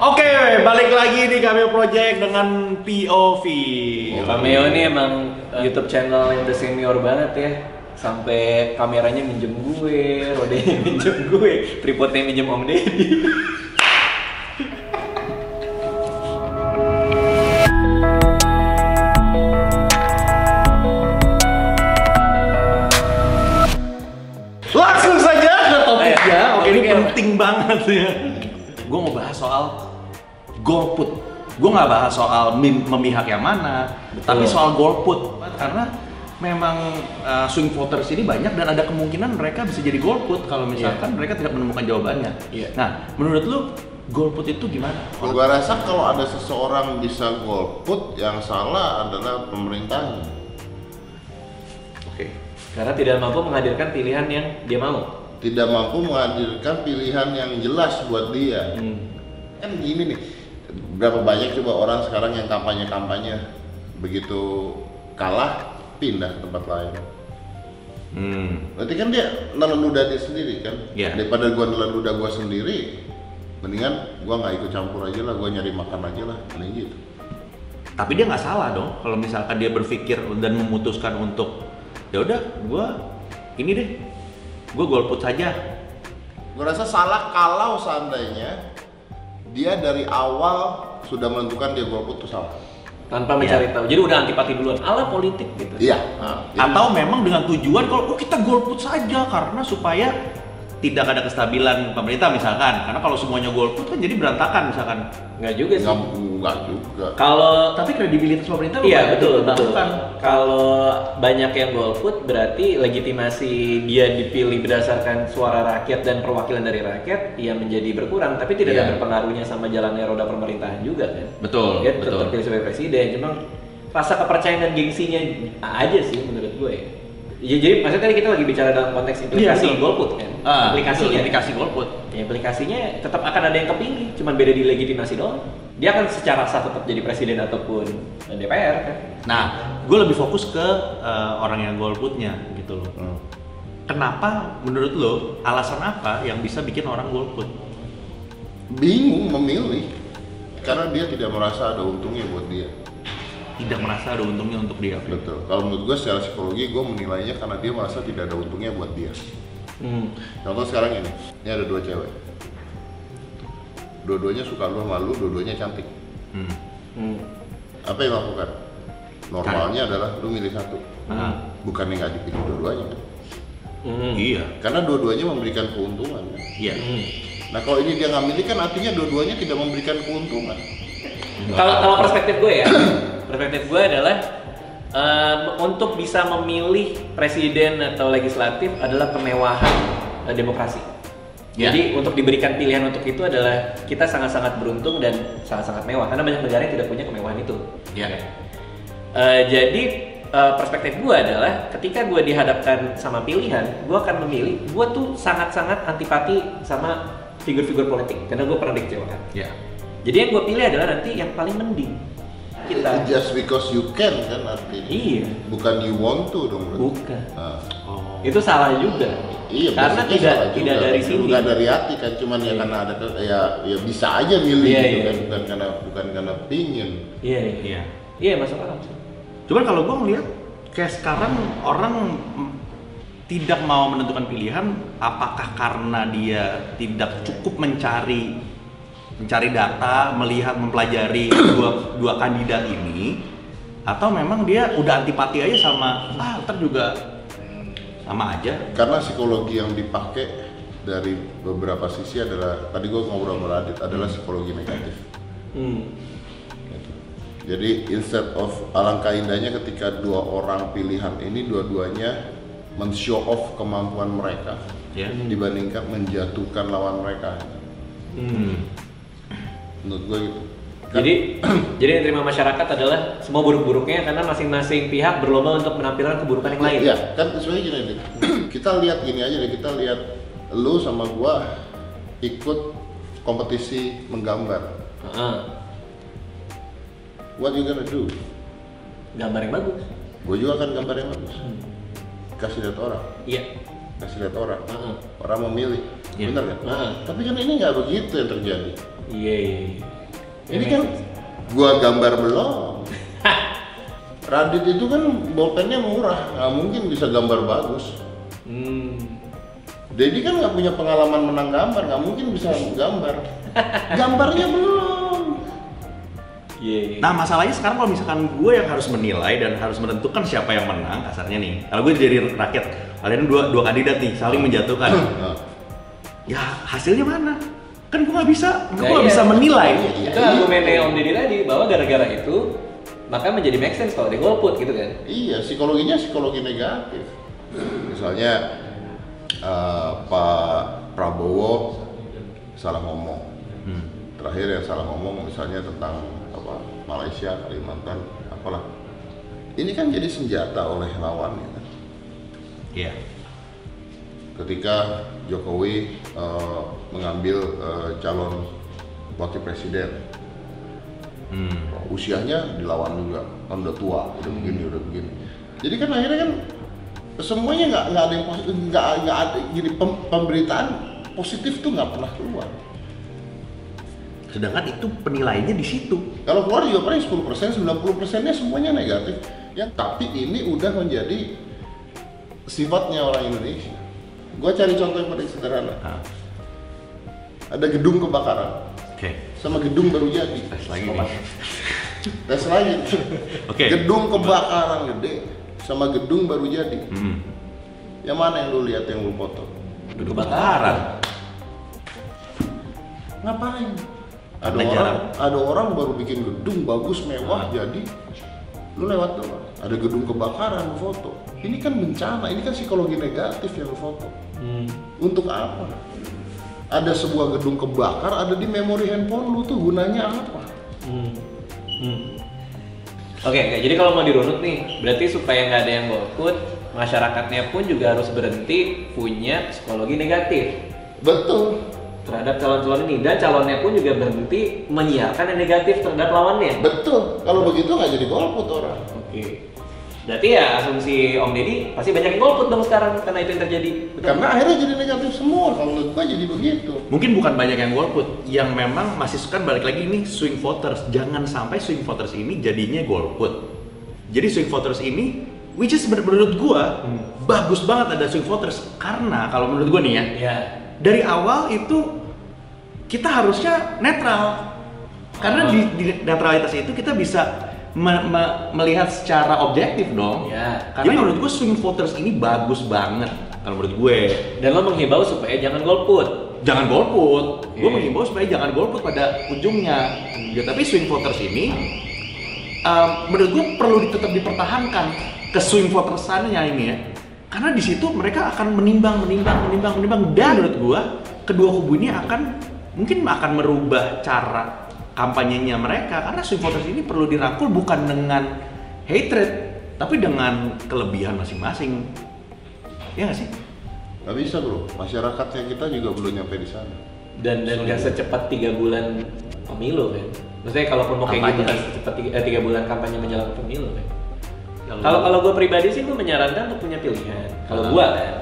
Oke, balik lagi di Cameo Project dengan POV. Cameo ini emang YouTube channel yang udah senior banget ya. Sampai kameranya minjem gue, rodanya minjem gue, tripodnya minjem Om Deddy. Langsung saja ke topiknya. Oke, ini penting banget ya. Gue mau bahas soal Golput. Gue nggak bahas soal memihak yang mana, tapi soal Golput, karena memang swing voters ini banyak dan ada kemungkinan mereka bisa jadi Golput kalau misalkan mereka tidak menemukan jawabannya. Nah, menurut lu Golput itu gimana? Gue rasa kalau ada seseorang bisa Golput, yang salah adalah pemerintahnya. Oke. Karena tidak mampu menghadirkan pilihan yang dia mau. Tidak mampu menghadirkan pilihan yang jelas buat dia. Kan gini nih, berapa banyak coba orang sekarang yang kampanye-kampanye, begitu kalah pindah ke tempat lain. Berarti kan dia nelan ludah dia sendiri kan. Daripada gua nelan ludah gua sendiri, mendingan gua nggak ikut campur aja lah, gua nyari makan aja lah, kayak gitu. Tapi dia nggak salah dong kalau misalkan dia berpikir dan memutuskan untuk ya udah gua ini deh, gua golput saja. Gua rasa salah kalau seandainya dia dari awal sudah menentukan dia golput itu salah. Tanpa mencari tahu, jadi udah antipati duluan, ala politik gitu. Atau memang dengan tujuan kalau kita golput saja karena supaya tidak ada kestabilan pemerintah misalkan. Karena kalau semuanya golput kan jadi berantakan misalkan. Nggak juga sih. Nggak juga. Kalau tapi kredibilitas pemerintah betul. Kalau banyak yang golput berarti legitimasi dia dipilih berdasarkan suara rakyat dan perwakilan dari rakyat ya menjadi berkurang, tapi tidak ada berpengaruhnya sama jalannya roda pemerintahan juga kan. Betul. Dia tetap terpilih sebagai presiden, cuma rasa kepercayaan dan gengsinya aja sih menurut gue. Ya, jadi maksudnya tadi kita lagi bicara dalam konteks implikasi golput kan, implikasi golput. Ya, implikasinya tetap akan ada yang kepilih, cuman beda di legitimasi doang. Dia akan secara sah tetap jadi presiden ataupun DPR kan. Nah, gue lebih fokus ke orang yang golputnya gitu loh. Kenapa menurut lo alasan apa yang bisa bikin orang golput? Bingung memilih, karena dia tidak merasa ada untungnya buat dia. Tidak merasa ada untungnya untuk dia. Betul. Kalau menurut gue secara psikologi, gue menilainya karena dia merasa tidak ada untungnya buat dia. Contoh sekarang ini ada dua cewek. Dua-duanya suka lu sama lu, dua-duanya cantik. Apa yang lakukan? Normalnya adalah lu milih satu. Bukannya nggak dipilih dua-duanya kan? Iya. Karena dua-duanya memberikan keuntungan. Iya. Nah kalau ini dia nggak milih kan artinya dua-duanya tidak memberikan keuntungan. Kalau perspektif gue ya. Perspektif gue adalah untuk bisa memilih presiden atau legislatif adalah kemewahan demokrasi. Jadi untuk diberikan pilihan untuk itu adalah kita sangat-sangat beruntung dan sangat-sangat mewah karena banyak negara yang tidak punya kemewahan itu. Jadi perspektif gue adalah ketika gue dihadapkan sama pilihan, gue akan memilih. Gue tuh sangat-sangat antipati sama figur-figur politik karena gue pernah dikecewakan. Jadi yang gue pilih adalah nanti yang paling mending. Kita. Just because you can kan artinya. Iya. Bukan you want to dong. Bukan. Itu salah juga. Iya. Karena tidak dari sini. Bukan dari hati kan, cuman ya karena ada ya bisa aja milih gitu kan, bukan karena pingin. Iya masuk akal. Cuman kalau gua ngeliat kayak sekarang orang tidak mau menentukan pilihan, apakah karena dia tidak cukup mencari data, melihat, mempelajari dua kandidat ini, atau memang dia udah antipati aja sama ntar juga sama aja. Karena psikologi yang dipakai dari beberapa sisi adalah tadi gue ngobrol sama Radit adalah psikologi negatif. Jadi instead of alangkah indahnya ketika dua orang pilihan ini dua-duanya men-show off kemampuan mereka dibandingkan menjatuhkan lawan mereka. Menurut gue gitu. Jadi yang terima masyarakat adalah semua buruk-buruknya karena masing-masing pihak berlomba untuk menampilkan keburukan yang lain. Iya, kan sebenarnya gini deh. Kita lihat gini aja deh, kita lihat lu sama gua ikut kompetisi menggambar. What you gonna do? Gambar yang bagus. Gua juga akan gambar yang bagus. Kasih lihat orang. Kasih lihat orang. Orang memilih. Benar kan? Tapi kan ini nggak begitu yang terjadi. Iya. Ini kan gua gambar belum. Radit itu kan bolpennya murah, nggak mungkin bisa gambar bagus. Dedi kan nggak punya pengalaman menang gambar, nggak mungkin bisa gambar. Gambarnya belum. Yeah. Nah masalahnya sekarang kalau misalkan gue yang harus menilai dan harus menentukan siapa yang menang, kasarnya nih. Kalau gue jadi rakyat, kalian dua kandidat nih saling menjatuhkan. Ya hasilnya mana? Kan gue nggak bisa, gue nggak bisa menilai. Itu argumennya Om Dedi tadi bahwa gara-gara itu maka menjadi make sense kalau di golput gitu kan? Iya, psikologinya psikologi negatif. Misalnya Pak Prabowo salah ngomong, terakhir yang salah ngomong misalnya tentang apa Malaysia, Kalimantan, apalah. Ini kan jadi senjata oleh lawannya kan? Iya. Ketika Jokowi mengambil calon wakil presiden, usianya dilawan juga, kan udah tua, udah begini, udah begini. Jadi kan akhirnya kan semuanya nggak ada yang positif, nggak ada jadi pemberitaan positif tuh nggak pernah keluar. Sedangkan itu penilaiannya di situ. Kalau keluar juga paling 10%, 90%-nya semuanya negatif. Ya, tapi ini udah menjadi sifatnya orang Indonesia. Gua cari contoh yang paling sederhana. Ada gedung kebakaran. Okay. Sama gedung baru jadi. Tes lagi. Okay. Gedung kebakaran gede sama gedung baru jadi, yang mana yang lu lihat, yang lu foto? Gedung kebakaran. Ngapain? Ada orang baru bikin gedung bagus mewah, jadi lu lewat doang. Ada gedung kebakaran, lu foto. Ini kan bencana, ini kan psikologi negatif yang lu foto. Untuk apa? Ada sebuah gedung kebakar, ada di memori handphone lu tuh gunanya apa? Oke, jadi kalau mau dirunut nih, berarti supaya nggak ada yang golput, masyarakatnya pun juga harus berhenti punya psikologi negatif. Betul. Terhadap calon-calon ini, dan calonnya pun juga berhenti menyiarkan yang negatif terhadap lawannya. Betul. Kalau begitu nggak jadi golput orang. Oke. Berarti ya asumsi Om Deddy pasti banyak yang golput dong sekarang karena itu yang terjadi. Betul? Karena akhirnya jadi negatif semua, kalau menurut gua jadi begitu. Mungkin bukan banyak yang golput, yang memang masih suka balik lagi ini swing voters. Jangan sampai swing voters ini jadinya golput. Jadi swing voters ini, which is menurut gua bagus banget ada swing voters, karena kalau menurut gua nih ya, dari awal itu kita harusnya netral, karena di netralitas itu kita bisa melihat secara objektif dong. Ya. Karena jadi menurut gue swing voters ini bagus banget kalau menurut gue. Dan lo menghimbau supaya jangan golput. Jangan golput. Okay. Gue menghimbau supaya jangan golput pada ujungnya. Ya, tapi swing voters ini menurut gue perlu tetap dipertahankan ke swing votersannya ini ya. Karena di situ mereka akan menimbang dan menurut gue kedua kubu ini mungkin akan merubah cara kampanyenya mereka, karena swing voters ini perlu dirangkul bukan dengan hatred tapi dengan kelebihan masing-masing. Iya nggak sih? Nggak bisa bro, masyarakatnya kita juga belum nyampe di sana. Dan nggak secepat 3 bulan pemilu kan? Maksudnya kalaupun mau kayak gitu kan secepat 3 bulan kampanye menjelang pemilu kan? Kalau gue pribadi sih gue menyarankan untuk punya pilihan. Kalau gue kan,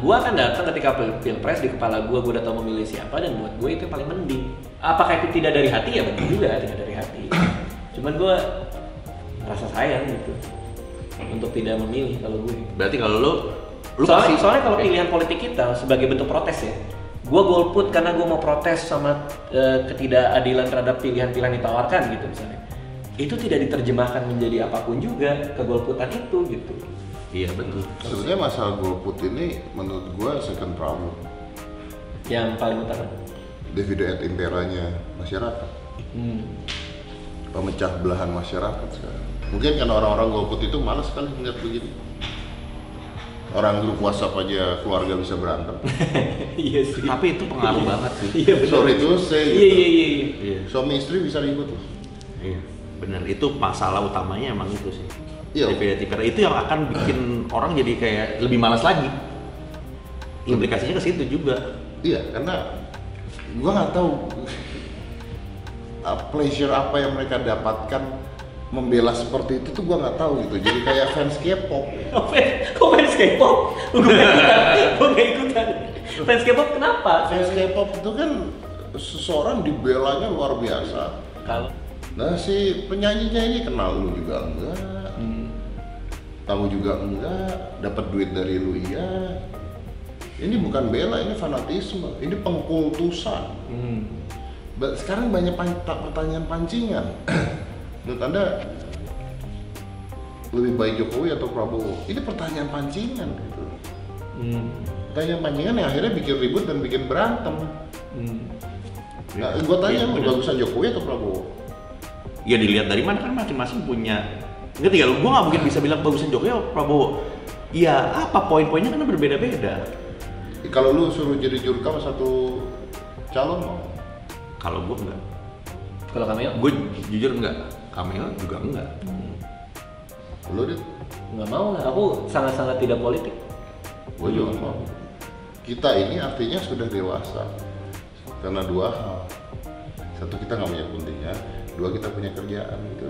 gue akan datang ketika pilpres di kepala gue udah tau memilih siapa, dan buat gue itu paling mending. Apakah itu tidak dari hati? Ya benar juga, tidak dari hati. Cuman gue merasa sayang gitu untuk tidak memilih kalau gue. Berarti kalau lu soalnya kalau pilihan politik kita sebagai bentuk protes ya. Gue golput karena gue mau protes sama ketidakadilan terhadap pilihan-pilihan ditawarkan gitu misalnya. Itu tidak diterjemahkan menjadi apapun juga kegolputan itu gitu. Iya betul. Sebenarnya masalah golput ini menurut gue second problem. Yang paling utama divide et imperanya masyarakat, pemecah belahan masyarakat sekarang. Mungkin karena orang-orang golput itu malas sekali melihat begini. Orang grup WhatsApp aja keluarga bisa berantem. Iya sih. Tapi itu pengaruh banget sih. Iya benar. Sorry tuh saya. Iya. Suami istri bisa ribut tuh. Iya. Benar, itu masalah utamanya emang itu sih. Divide itu yang akan bikin orang jadi kayak lebih malas lagi. Implikasinya ke situ juga. Iya, karena gue nggak tahu pleasure apa yang mereka dapatkan membela seperti itu tuh gue nggak tahu gitu. Jadi kayak fans K-pop. Kok fans K-pop? Gue nggak ikutan. Fans K-pop kenapa? Fans K-pop itu kan seseorang dibelanya luar biasa. Kalau nah si penyanyinya ini kenal lu juga enggak, tahu juga enggak, dapat duit dari lu iya. Ini bukan bela, ini fanatisme, ini pengkultusan. Sekarang banyak pertanyaan pancingan. Menurut Anda lebih baik Jokowi atau Prabowo? Ini pertanyaan pancingan gitu. Pertanyaan pancingan yang akhirnya bikin ribut dan bikin berantem. Nah, gue tanya, lu bagusan Jokowi atau Prabowo? Ya dilihat dari mana, kan masing-masing punya. Ngerti gak lu? Gue gak mungkin bisa bilang bagusan Jokowi atau Prabowo. Ya apa poin-poinnya, karena berbeda-beda. Kalau lu suruh jadi jurkam satu calon mau? Kalau gue enggak. Kalau Cameo? Gue jujur enggak. Cameo juga enggak. Lu Dit? Enggak mau lah, aku sangat-sangat tidak politik. Gue juga mau. Kita ini artinya sudah dewasa karena dua hal. Satu, kita nggak punya kuntinya. Dua, kita punya kerjaan gitu.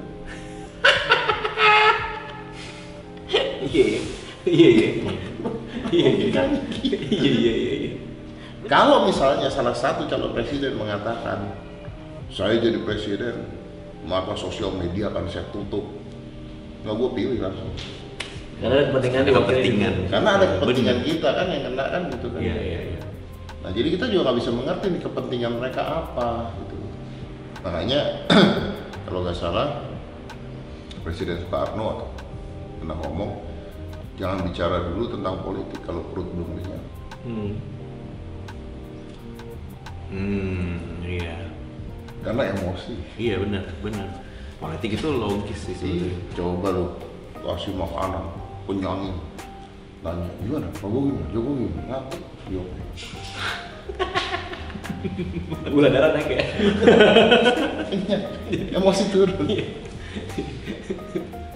Iya. Kalau misalnya salah satu calon presiden mengatakan saya jadi presiden maka sosial media akan saya tutup, nggak, gue pilih langsung. Karena ada kepentingan, karena ada kepentingan kita kan yang kena kan gitu kan. Iya. Nah jadi kita juga nggak bisa mengerti nih kepentingan mereka apa gitu. Makanya kalau nggak salah Presiden Soekarno pernah ngomong, jangan bicara dulu tentang politik kalau perut belum kenyang. Iya. Karena emosi. Iya benar. Politik itu logis sih sebenarnya. Coba lu kasih makanan, penyanyi, nanya gimana, Prabowo gimana, Jokowi gimana, ngaku, Jokowi. Gula darah naik ya. Emosi turun.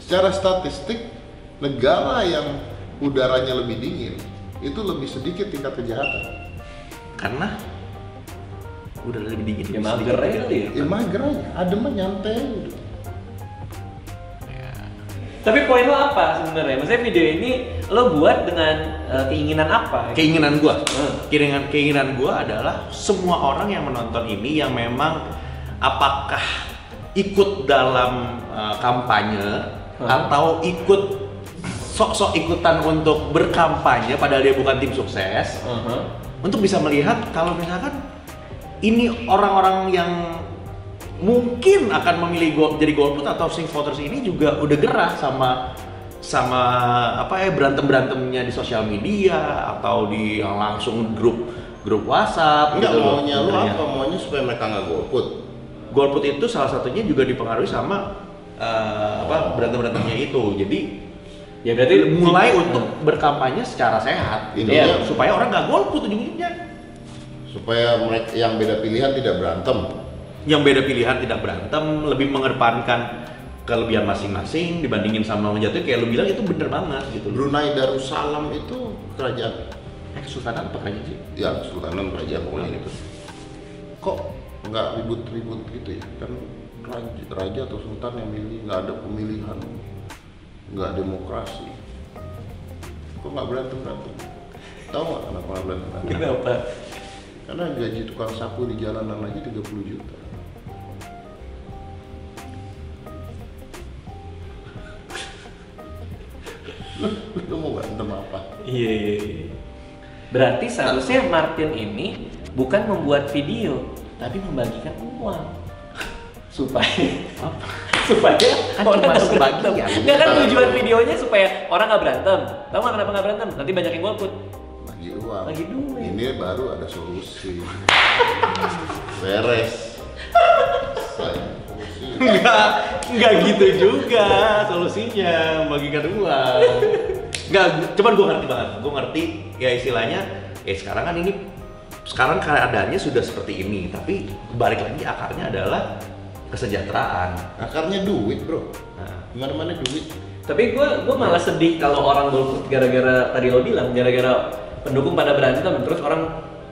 Secara statistik, negara yang udaranya lebih dingin itu lebih sedikit tingkat kejahatan. Karena udara lebih dingin. Ya mager aja. Ya mager aja, ademnya nyantai. Ya. Tapi poin lo apa sebenarnya? Maksudnya video ini lo buat dengan keinginan apa? Keinginan gua. Keinginan gua adalah semua orang yang menonton ini yang memang apakah ikut dalam kampanye atau ikut sok-sok ikutan untuk berkampanye padahal dia bukan tim sukses, untuk bisa melihat kalau misalkan ini orang-orang yang mungkin akan memilih jadi Golput atau swing voters ini juga udah gerah sama apa ya, berantem-berantemnya di sosial media atau di yang langsung grup WhatsApp. Enggak, maunya lu apa? Maunya supaya mereka nggak Golput. Golput itu salah satunya juga dipengaruhi sama berantem-berantemnya itu. Jadi ya berarti mulai untuk berkampanye secara sehat, intinya supaya orang nggak golput ujung-ujungnya, supaya mereka yang beda pilihan tidak berantem, lebih mengedepankan kelebihan masing-masing dibandingin sama menjatuh. Kayak lu bilang itu bener banget gitu. Brunei Darussalam itu kerajaan kesultanan apa kerajaan sih? Ya kesultanan, kerajaan pokoknya itu. Kok nggak ribut-ribut gitu ya? Kan raja atau sultan yang milih, nggak ada pemilihan, nggak demokrasi. Kok nggak berantem-berantem? Tahu nggak kenapa nggak berantem-berantem? Kenapa? Karena gaji tukang sapu di jalanan aja 30 juta. Lu mau berantem apa? Iya. Berarti seharusnya Martin ini bukan membuat video, tapi membagikan uang. Supaya apa? Supaya orang nggak berantem. Nggak, kan tujuan videonya supaya orang nggak berantem. Tahu nggak kenapa nggak berantem? Nanti banyak yang golput. Bagi uang. Bagi duit. Ini baru ada solusi. Beres. Nggak gitu juga solusinya, bagikan uang. Nggak, cuman gue ngerti banget. Gue ngerti ya istilahnya. Ya sekarang kan ini, sekarang keadaannya sudah seperti ini. Tapi balik lagi akarnya adalah kesejahteraan. Akarnya duit bro, mana-mana duit. Tapi gue malah sedih kalau orang golput gara-gara tadi lo bilang, gara-gara pendukung pada berantem terus orang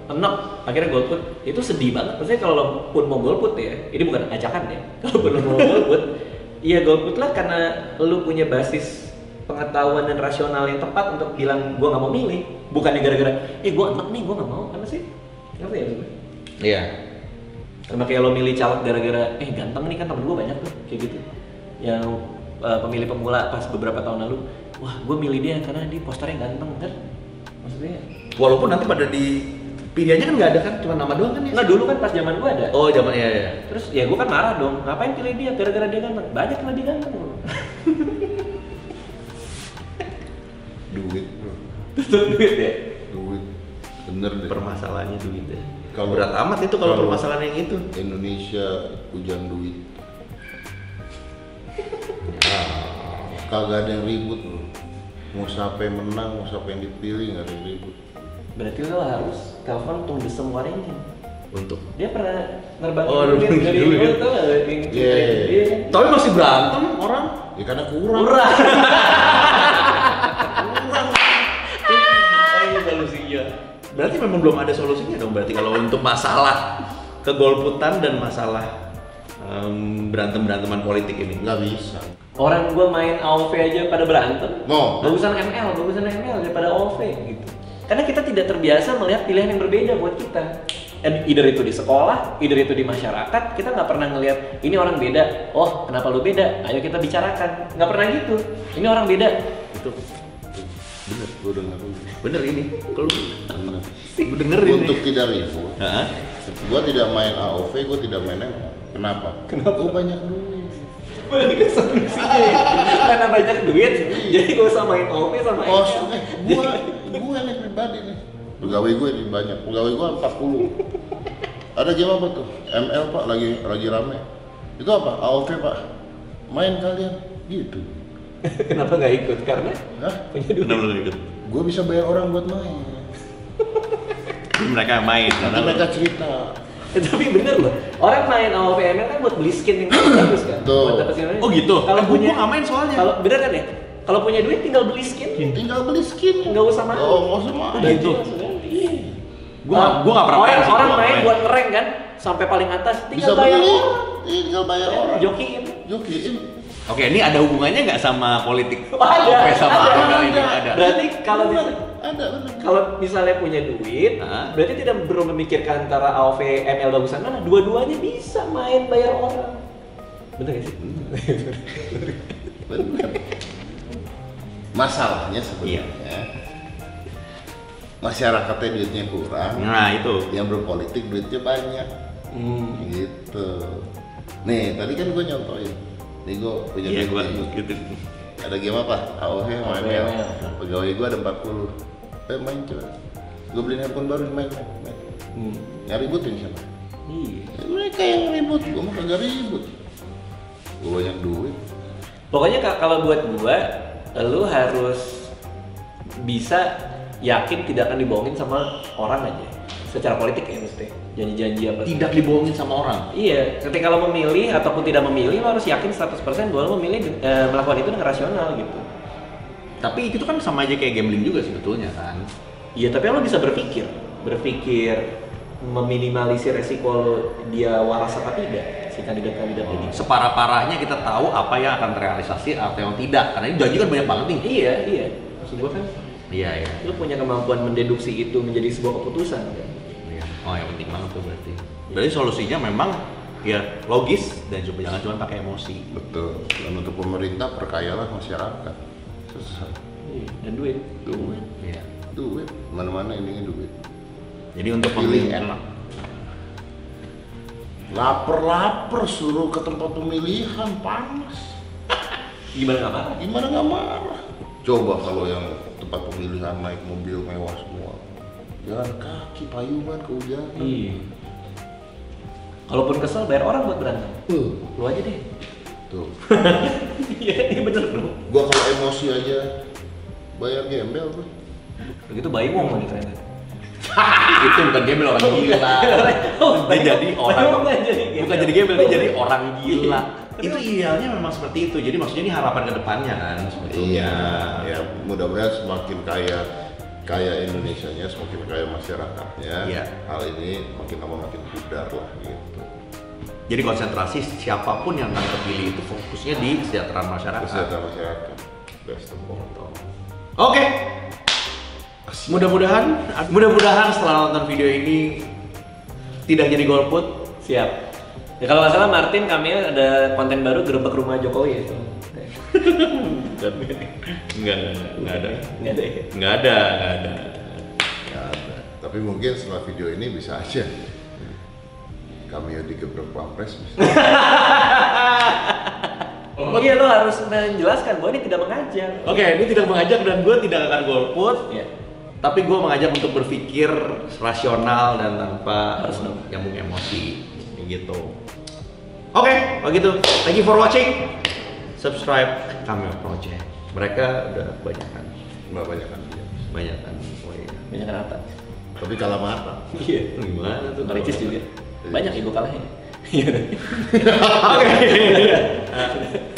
enek akhirnya golput. Itu sedih banget. Maksudnya kalau lo pun mau golput ya, ini bukan ajakan ya, kalau pun mau golput ya golput lah, karena lo punya basis pengetahuan dan rasional yang tepat untuk bilang gue nggak mau milih, bukannya gara-gara gue enek nih gue nggak mau. Karena sih ngerti ya? Iya. Sama kayak lo milih caleg gara-gara, ganteng nih kan temen gue banyak tuh, kayak gitu. Yang pemilih pemula pas beberapa tahun lalu, wah gue milih dia karena dia posternya ganteng kan? Maksudnya walaupun nanti pada di pilihannya kan nggak ada kan, cuma nama doang kan ya? Nah dulu kan pas zaman gue ada. Oh zaman ya. Terus ya gue kan marah dong, ngapain pilih dia gara-gara dia ganteng? Banyak yang lebih ganteng. Duit bro. Duit ya? Duit, bener deh. Permasalahannya duit deh. Kalau berat amat itu kalau permasalahan yang itu. Indonesia hujan duit. Kagak ada yang ribut bro. Mau siapa yang menang, mau siapa yang dipilih, nggak ada yang ribut. Berarti lo harus telepon Tung Desem Waringin. Untuk? Dia pernah ngerbangin duit dari gue tau nggak? Iya. Tapi masih berantem orang? Ya karena kurang. Berarti memang belum ada solusinya dong. Berarti kalau untuk masalah kegolputan dan masalah berantem-beranteman politik ini nggak bisa. Orang gue main AOV aja pada berantem. No. Bagusan ML daripada AOV gitu. Karena kita tidak terbiasa melihat pilihan yang berbeda buat kita. Either itu di sekolah, either itu di masyarakat, kita nggak pernah ngelihat ini orang beda. Oh, kenapa lu beda? Ayo kita bicarakan. Nggak pernah gitu. Ini orang beda. Itu. Bener, gue dengar. Bener ini, kalau gue dengerin untuk ini. Tidak ribut. Gue tidak main AOV, gue tidak main ML. Kenapa? Gue banyak duit. Banyak solusinya ya. Karena banyak duit, jadi gue usah main AOV sama ML. Gue nih pribadi nih. Pegawai gue lebih banyak. Pegawai gue 40. Ada game apa tuh? ML pak, lagi rame. Itu apa? AOV pak. Main kalian gitu. Kenapa nggak ikut? Karena punya duit. Kenapa nggak ikut? Gue bisa bayar orang buat main. Mereka main. Mereka cerita. Tapi bener loh, orang main AOV ML kan buat beli skin yang bagus kan? Buat dapat skin. Oh gitu? Kalau punya, gue nggak main soalnya. Kalau bener kan ya? Kalau punya duit tinggal beli skin. Nggak usah main. Oh nggak usah main. Gitu. Gue nggak pernah main. Orang main buat ngereng kan? Sampai paling atas tinggal bayar orang. Jokiin. Oke, ini ada hubungannya nggak sama politik? Ada. Berarti kalau misalnya punya duit, berarti tidak perlu memikirkan antara AOV, ML bagusan mana. Dua-duanya bisa main bayar orang. Bener nggak sih? Bener. Masalahnya sebenarnya masyarakatnya duitnya kurang. Nah itu. Yang berpolitik duitnya banyak. Gitu. Nih tadi kan gue nyontoin. Nih gue punya duit. Ada game apa? AOV sama ML. Pegawai gue ada 40. Main coba. Gue beli handphone baru main. Yang ributin siapa? Mereka yang ribut. Gue mah kagak ribut. Gue banyak duit. Pokoknya kalau buat gue, lu harus bisa yakin tidak akan dibohongin sama orang aja. Secara politik ya mesti. Janji-janji apa? Tidak dibohongin sama orang. Iya, ketika lo memilih ataupun tidak memilih, lo harus yakin 100% bahwa lo memilih melakukan itu dengan rasional gitu. Tapi itu kan sama aja kayak gambling juga sebetulnya kan. Iya, tapi lo bisa berpikir meminimalisir resiko lo dia waras atau tidak si kandidat ini. Separah-parahnya kita tahu apa yang akan terrealisasi atau yang tidak. Karena ini janji kan banyak banget nih. Iya. Maksud gue kan. Iya. Lo punya kemampuan mendeduksi itu menjadi sebuah keputusan kan. Oh yang penting banget tuh berarti. Jadi solusinya memang ya logis dan jangan cuma pakai emosi. Betul. Dan untuk pemerintah perkayalah masyarakat. Susah. Dan duit. Iya. Duit. Mana-mana intinya duit. Jadi untuk pemilih enak. Laper-laper suruh ke tempat pemilihan panas. Gimana nggak marah? Coba kalau yang tempat pemilihan naik mobil mewah semua. Jalan kaki, payungan, kehujanan. Iya. Kalaupun kesel, bayar orang buat berantem. Lu aja deh. Tuh. Iya, ini bener bro. Gua kalau emosi aja bayar gembel bro. Begitu bayi mau nih ternyata. Itu bukan gembel, orang gila. Dia jadi orang. Bukan jadi gembel, dia jadi orang gila. Itu idealnya memang seperti itu. Jadi maksudnya ini harapan kedepannya kan sebetulnya. Iya. Ya mudah-mudahan semakin kaya Indonesianya, semakin kaya masyarakatnya, hal ini makin pudar lah gitu. Jadi konsentrasi siapapun yang akan terpilih itu fokusnya di kesejahteraan masyarakat. Best of all. Oke. Mudah-mudahan setelah nonton video ini tidak jadi golput, Siap. Ya kalau nggak salah Martin, Cameo ada konten baru gerebek rumah Jokowi itu. Enggak ada. Tapi mungkin setelah video ini bisa aja Cameo digerebek Wapres. Oh iya, lo harus menjelaskan bahwa ini tidak mengajak. Oke, ini tidak mengajak dan gue tidak akan golput. Yeah. Tapi gue mengajak untuk berpikir rasional dan tanpa harus nyambung emosi gitu. Oke, begitu. Thank you for watching. Subscribe Cameo Project. Mereka udah banyakan. Banyakan. Oh iya. Banyakan apa? Tapi kalah mata. Iya. Gimana tuh? Mericis juga. Banyak ibu kalahnya. Oke.